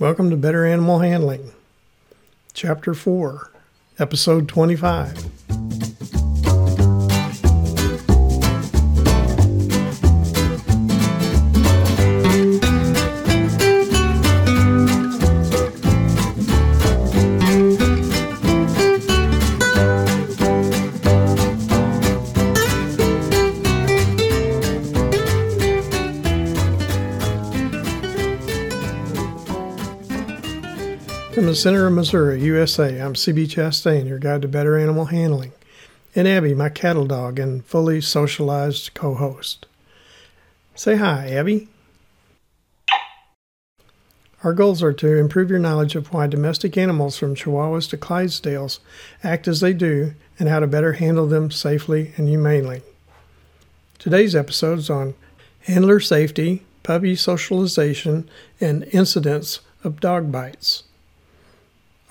Welcome to Better Animal Handling, Chapter 4, Episode 25. From the center of Missouri, USA, I'm CB Chastain, your guide to better animal handling, and Abby, my cattle dog and fully socialized co-host. Say hi, Abby. Our goals are to improve your knowledge of why domestic animals from Chihuahuas to Clydesdales act as they do and how to better handle them safely and humanely. Today's episode is on handler safety, puppy socialization, and incidents of dog bites.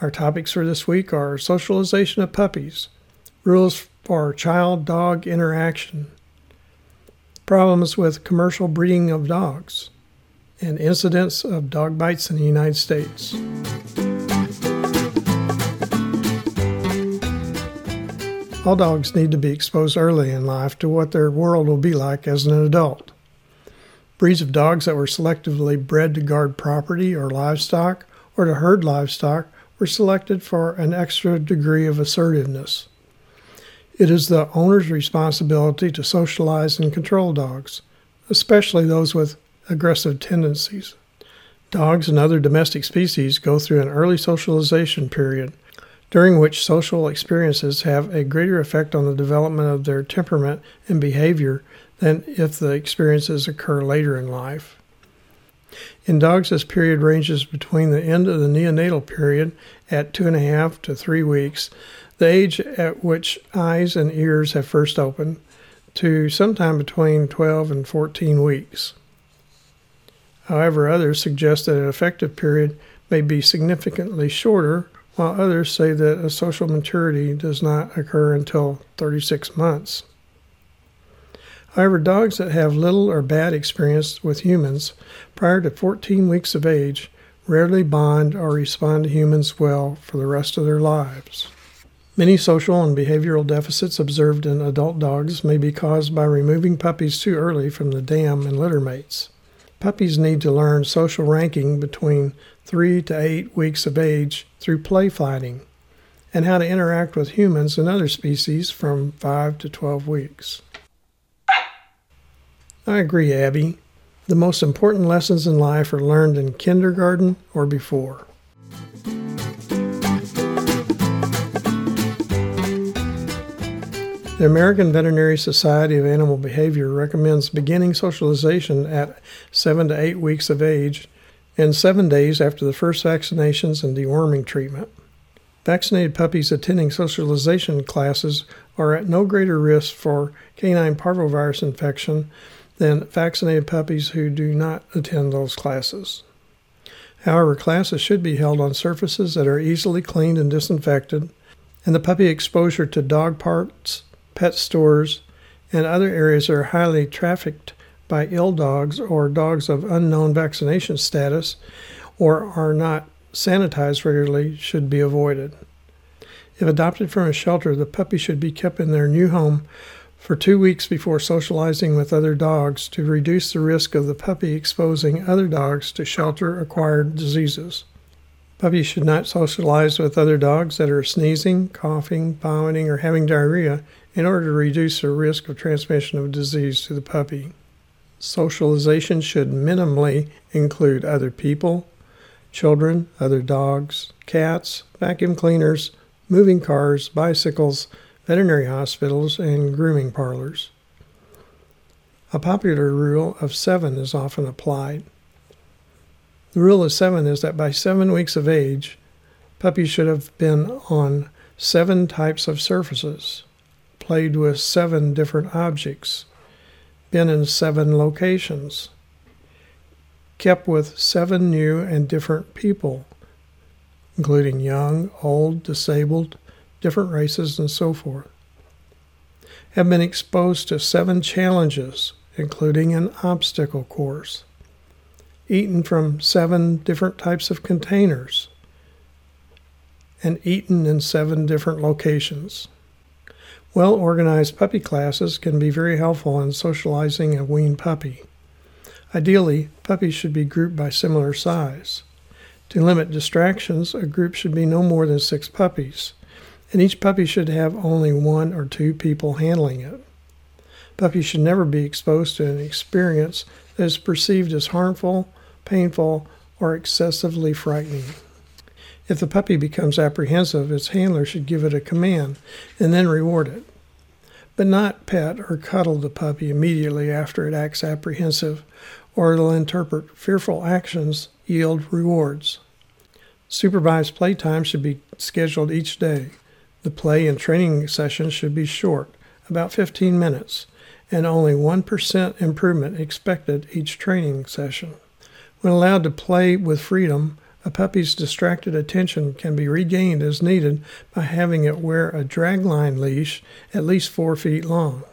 Our topics for this week are socialization of puppies, rules for child-dog interaction, problems with commercial breeding of dogs, and incidents of dog bites in the United States. All dogs need to be exposed early in life to what their world will be like as an adult. Breeds of dogs that were selectively bred to guard property or livestock or to herd livestock were selected for an extra degree of assertiveness. It is the owner's responsibility to socialize and control dogs, especially those with aggressive tendencies. Dogs and other domestic species go through an early socialization period, during which social experiences have a greater effect on the development of their temperament and behavior than if the experiences occur later in life. In dogs, this period ranges between the end of the neonatal period at 2.5 to 3 weeks, the age at which eyes and ears have first opened, to sometime between 12 and 14 weeks. However, others suggest that an effective period may be significantly shorter, while others say that a social maturity does not occur until 36 months. However, dogs that have little or bad experience with humans prior to 14 weeks of age rarely bond or respond to humans well for the rest of their lives. Many social and behavioral deficits observed in adult dogs may be caused by removing puppies too early from the dam and litter mates. Puppies need to learn social ranking between 3 to 8 weeks of age through play fighting, and how to interact with humans and other species from 5 to 12 weeks. I agree, Abby. The most important lessons in life are learned in kindergarten or before. The American Veterinary Society of Animal Behavior recommends beginning socialization at 7 to 8 weeks of age and 7 days after the first vaccinations and deworming treatment. Vaccinated puppies attending socialization classes are at no greater risk for canine parvovirus infection than vaccinated puppies who do not attend those classes. However, classes should be held on surfaces that are easily cleaned and disinfected, and the puppy exposure to dog parks, pet stores, and other areas that are highly trafficked by ill dogs or dogs of unknown vaccination status or are not sanitized regularly should be avoided. If adopted from a shelter, the puppy should be kept in their new home for 2 weeks before socializing with other dogs to reduce the risk of the puppy exposing other dogs to shelter-acquired diseases. Puppies should not socialize with other dogs that are sneezing, coughing, vomiting, or having diarrhea in order to reduce the risk of transmission of disease to the puppy. Socialization should minimally include other people, children, other dogs, cats, vacuum cleaners, moving cars, bicycles, veterinary hospitals, and grooming parlors. A popular rule of 7 is often applied. The rule of 7 is that by 7 weeks of age, puppies should have been on 7 types of surfaces, played with 7 different objects, been in 7 locations, kept with 7 new and different people, including young, old, disabled, different races, and so forth. Have been exposed to 7 challenges, including an obstacle course. eaten from 7 different types of containers and eaten in 7 different locations. Well-organized puppy classes can be very helpful in socializing a weaned puppy. Ideally, puppies should be grouped by similar size. To limit distractions, a group should be no more than 6 puppies, and each puppy should have only 1 or 2 people handling it. Puppies should never be exposed to an experience that is perceived as harmful, painful, or excessively frightening. If the puppy becomes apprehensive, its handler should give it a command and then reward it, but not pet or cuddle the puppy immediately after it acts apprehensive, or it'll interpret fearful actions yield rewards. Supervised playtime should be scheduled each day. The play and training sessions should be short, about 15 minutes, and only 1% improvement expected each training session. When allowed to play with freedom, a puppy's distracted attention can be regained as needed by having it wear a dragline leash at least 4 feet long.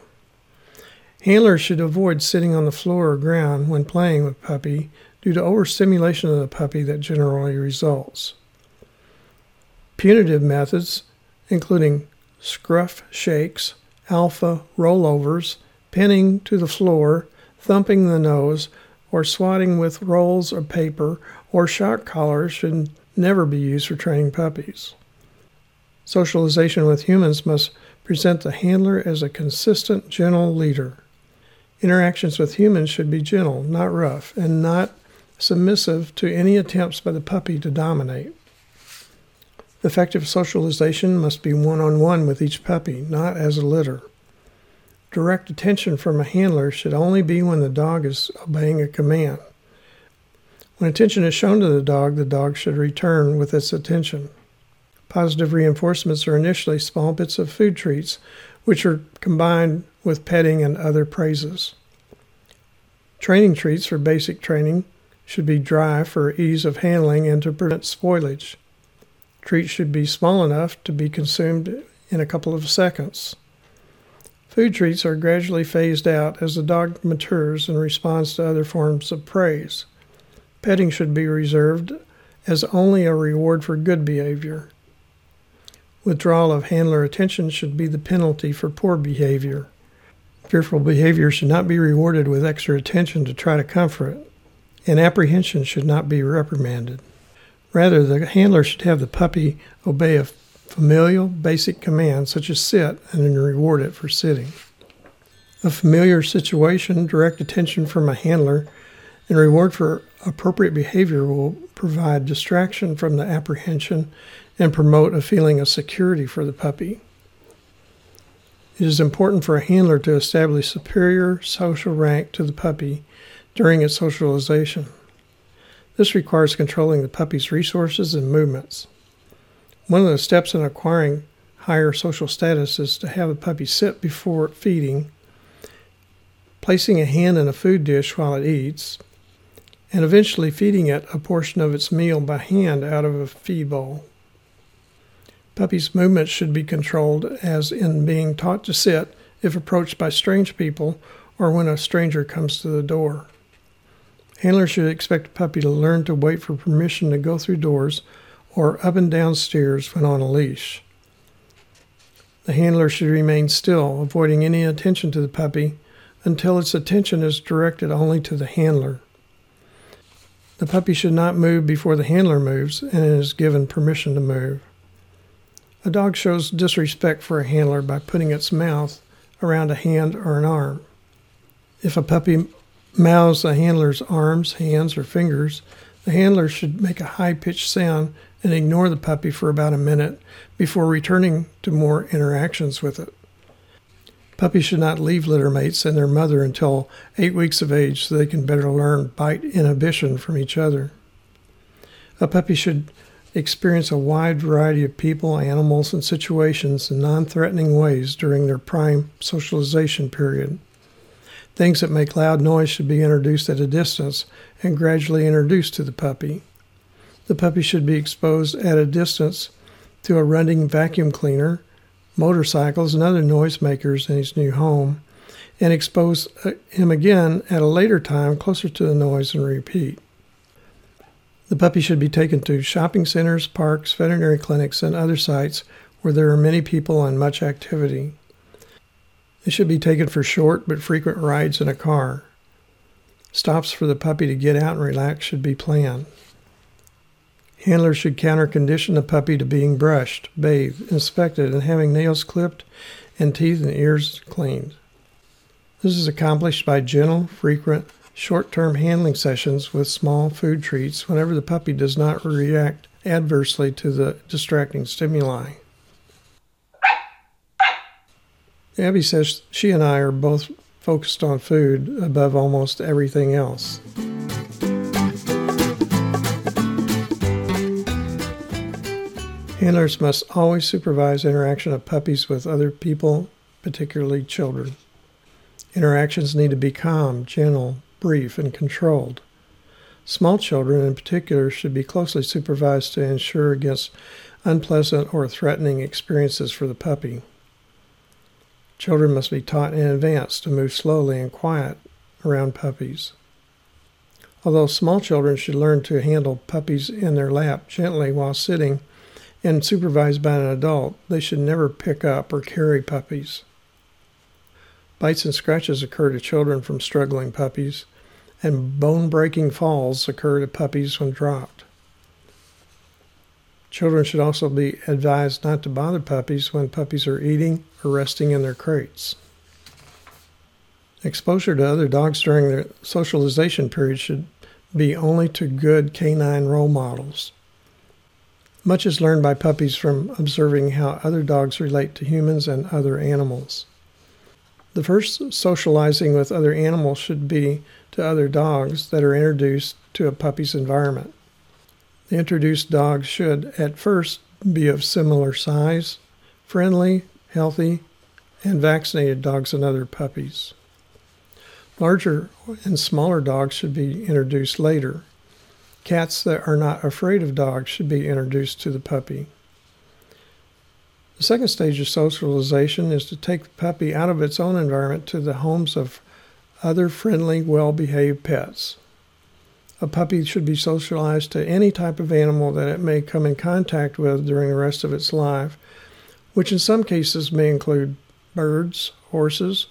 Handlers should avoid sitting on the floor or ground when playing with puppy due to overstimulation of the puppy that generally results. Punitive methods, including scruff shakes, alpha rollovers, pinning to the floor, thumping the nose, or swatting with rolls of paper or shock collars should never be used for training puppies. Socialization with humans must present the handler as a consistent, gentle leader. Interactions with humans should be gentle, not rough, and not submissive to any attempts by the puppy to dominate. Effective socialization must be one-on-one with each puppy, not as a litter. Direct attention from a handler should only be when the dog is obeying a command. When attention is shown to the dog should return with its attention. Positive reinforcements are initially small bits of food treats, which are combined with petting and other praises. Training treats for basic training should be dry for ease of handling and to prevent spoilage. Treats should be small enough to be consumed in a couple of seconds. Food treats are gradually phased out as the dog matures and responds to other forms of praise. Petting should be reserved as only a reward for good behavior. Withdrawal of handler attention should be the penalty for poor behavior. Fearful behavior should not be rewarded with extra attention to try to comfort it, and apprehension should not be reprimanded. Rather, the handler should have the puppy obey a familial basic commands such as sit, and then reward it for sitting. A familiar situation, direct attention from a handler, and reward for appropriate behavior will provide distraction from the apprehension and promote a feeling of security for the puppy. It is important for a handler to establish superior social rank to the puppy during its socialization. This requires controlling the puppy's resources and movements. One of the steps in acquiring higher social status is to have the puppy sit before feeding, placing a hand in a food dish while it eats, and eventually feeding it a portion of its meal by hand out of a feed bowl. Puppies' movements should be controlled as in being taught to sit if approached by strange people or when a stranger comes to the door. Handlers should expect a puppy to learn to wait for permission to go through doors or up and down stairs when on a leash. The handler should remain still, avoiding any attention to the puppy until its attention is directed only to the handler. The puppy should not move before the handler moves and is given permission to move. A dog shows disrespect for a handler by putting its mouth around a hand or an arm. If a puppy mouths the handler's arms, hands, or fingers, the handler should make a high-pitched sound and ignore the puppy for about a minute before returning to more interactions with it. Puppies should not leave littermates and their mother until 8 weeks of age so they can better learn bite inhibition from each other. A puppy should experience a wide variety of people, animals, and situations in non-threatening ways during their prime socialization period. Things that make loud noise should be introduced at a distance and gradually introduced to the puppy. The puppy should be exposed at a distance to a running vacuum cleaner, motorcycles, and other noisemakers in his new home, and expose him again at a later time closer to the noise and repeat. The puppy should be taken to shopping centers, parks, veterinary clinics, and other sites where there are many people and much activity. They should be taken for short but frequent rides in a car. Stops for the puppy to get out and relax should be planned. Handlers should counter-condition the puppy to being brushed, bathed, inspected, and having nails clipped and teeth and ears cleaned. This is accomplished by gentle, frequent, short-term handling sessions with small food treats whenever the puppy does not react adversely to the distracting stimuli. Abby says she and I are both focused on food above almost everything else. Handlers must always supervise interaction of puppies with other people, particularly children. Interactions need to be calm, gentle, brief, and controlled. Small children in particular should be closely supervised to ensure against unpleasant or threatening experiences for the puppy. Children must be taught in advance to move slowly and quiet around puppies. Although small children should learn to handle puppies in their lap gently while sitting and supervised by an adult, they should never pick up or carry puppies. Bites and scratches occur to children from struggling puppies, and bone-breaking falls occur to puppies when dropped. Children should also be advised not to bother puppies when puppies are eating or resting in their crates. Exposure to other dogs during their socialization period should be only to good canine role models. Much is learned by puppies from observing how other dogs relate to humans and other animals. The first socializing with other animals should be to other dogs that are introduced to a puppy's environment. The introduced dogs should, at first, be of similar size, friendly, healthy, and vaccinated dogs and other puppies. Larger and smaller dogs should be introduced later. Cats that are not afraid of dogs should be introduced to the puppy. The second stage of socialization is to take the puppy out of its own environment to the homes of other friendly, well-behaved pets. A puppy should be socialized to any type of animal that it may come in contact with during the rest of its life, which in some cases may include birds, horses,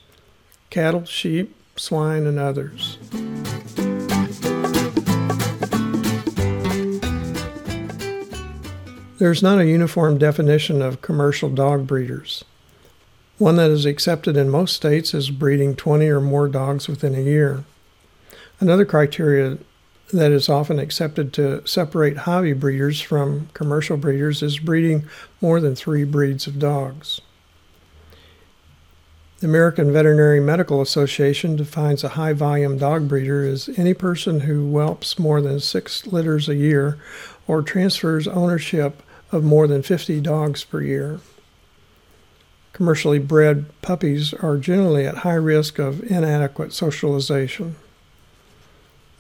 cattle, sheep, swine, and others. There is not a uniform definition of commercial dog breeders. One that is accepted in most states is breeding 20 or more dogs within a year. Another criteria that is often accepted to separate hobby breeders from commercial breeders is breeding more than 3 breeds of dogs. The American Veterinary Medical Association defines a high-volume dog breeder as any person who whelps more than 6 litters a year or transfers ownership of more than 50 dogs per year. Commercially bred puppies are generally at high risk of inadequate socialization.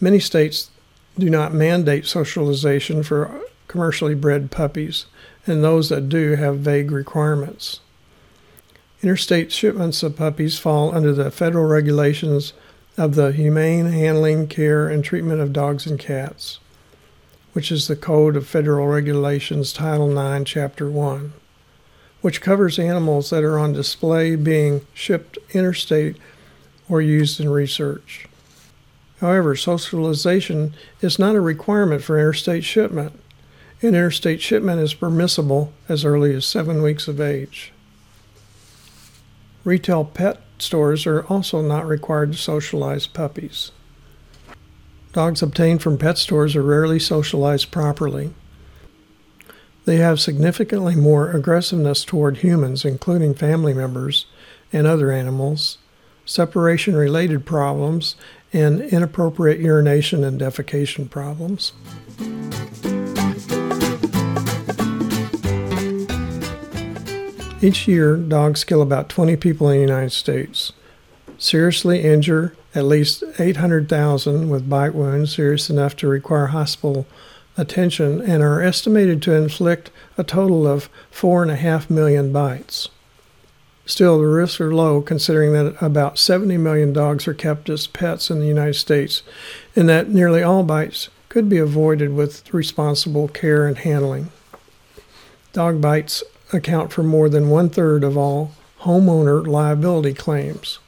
Many states do not mandate socialization for commercially bred puppies, and those that do have vague requirements. Interstate shipments of puppies fall under the federal regulations of the Humane Handling, Care, and Treatment of Dogs and Cats, which is the Code of Federal Regulations, Title IX, Chapter 1, which covers animals that are on display being shipped interstate or used in research. However, socialization is not a requirement for interstate shipment, and interstate shipment is permissible as early as 7 weeks of age. Retail pet stores are also not required to socialize puppies. Dogs obtained from pet stores are rarely socialized properly. They have significantly more aggressiveness toward humans, including family members and other animals, separation-related problems, and inappropriate urination and defecation problems. Each year, dogs kill about 20 people in the United States, seriously injure at least 800,000 with bite wounds serious enough to require hospital attention, and are estimated to inflict a total of 4.5 million bites. Still, the risks are low considering that about 70 million dogs are kept as pets in the United States and that nearly all bites could be avoided with responsible care and handling. Dog bites account for more than one-third of all homeowner liability claims.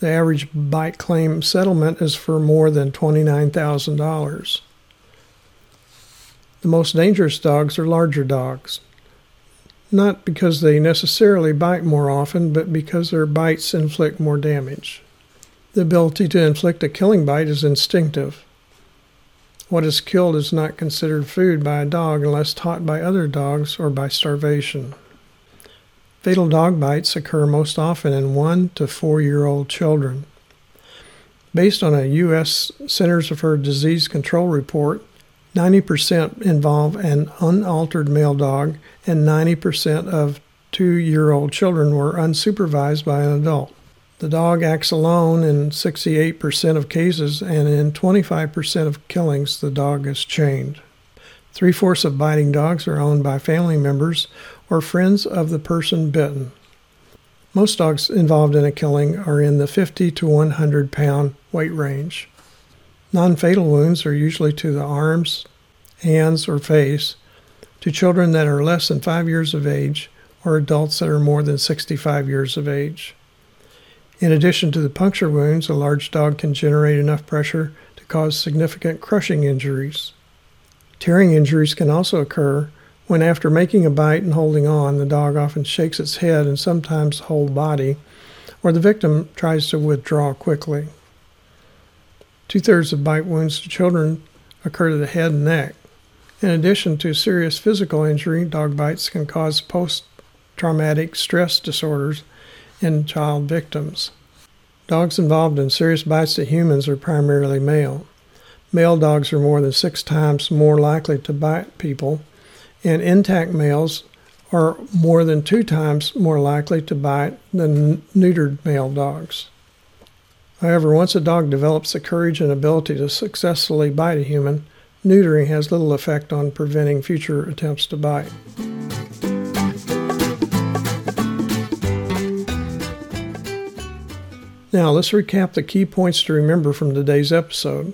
The average bite claim settlement is for more than $29,000. The most dangerous dogs are larger dogs, not because they necessarily bite more often, but because their bites inflict more damage. The ability to inflict a killing bite is instinctive. What is killed is not considered food by a dog unless taught by other dogs or by starvation. Fatal dog bites occur most often in 1 to 4-year-old children. Based on a U.S. Centers for Disease Control report, 90% involve an unaltered male dog, and 90% of 2-year-old children were unsupervised by an adult. The dog acts alone in 68% of cases, and in 25% of killings, the dog is chained. 3/4 of biting dogs are owned by family members or friends of the person bitten. Most dogs involved in a killing are in the 50 to 100 pound weight range. Non-fatal wounds are usually to the arms, hands, or face, to children that are less than 5 years of age, or adults that are more than 65 years of age. In addition to the puncture wounds, a large dog can generate enough pressure to cause significant crushing injuries. Tearing injuries can also occur when, after making a bite and holding on, the dog often shakes its head and sometimes whole body, or the victim tries to withdraw quickly. 2/3 of bite wounds to children occur to the head and neck. In addition to serious physical injury, dog bites can cause post-traumatic stress disorders in child victims. Dogs involved in serious bites to humans are primarily male. Male dogs are more than 6 times more likely to bite people, and intact males are more than 2 times more likely to bite than neutered male dogs. However, once a dog develops the courage and ability to successfully bite a human, neutering has little effect on preventing future attempts to bite. Now, let's recap the key points to remember from today's episode.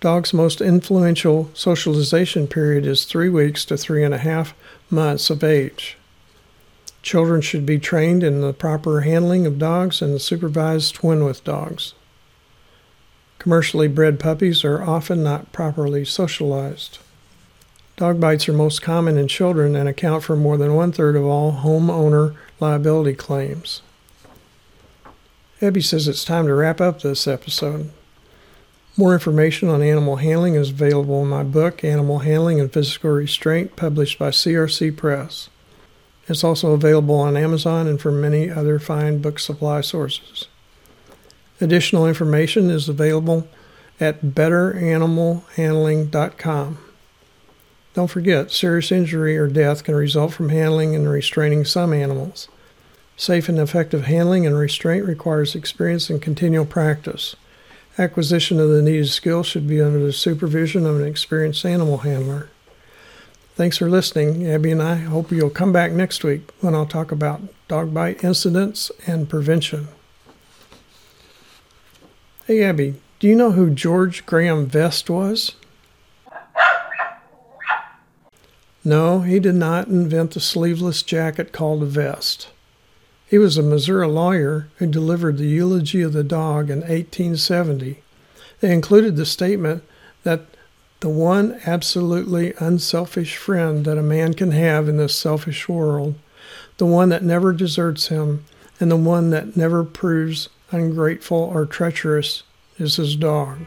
Dogs' most influential socialization period is 3 weeks to 3.5 months of age. Children should be trained in the proper handling of dogs and supervised when with dogs. Commercially bred puppies are often not properly socialized. Dog bites are most common in children and account for more than one-third of all homeowner liability claims. Abby says it's time to wrap up this episode. More information on animal handling is available in my book, Animal Handling and Physical Restraint, published by CRC Press. It's also available on Amazon and from many other fine book supply sources. Additional information is available at betteranimalhandling.com. Don't forget, serious injury or death can result from handling and restraining some animals. Safe and effective handling and restraint requires experience and continual practice. Acquisition of the needed skills should be under the supervision of an experienced animal handler. Thanks for listening. Abby and I hope you'll come back next week when I'll talk about dog bite incidents and prevention. Hey, Abby, do you know who George Graham Vest was? No, he did not invent the sleeveless jacket called a vest. He was a Missouri lawyer who delivered the eulogy of the dog in 1870. They included the statement that the one absolutely unselfish friend that a man can have in this selfish world, the one that never deserts him, and the one that never proves ungrateful or treacherous, is his dog.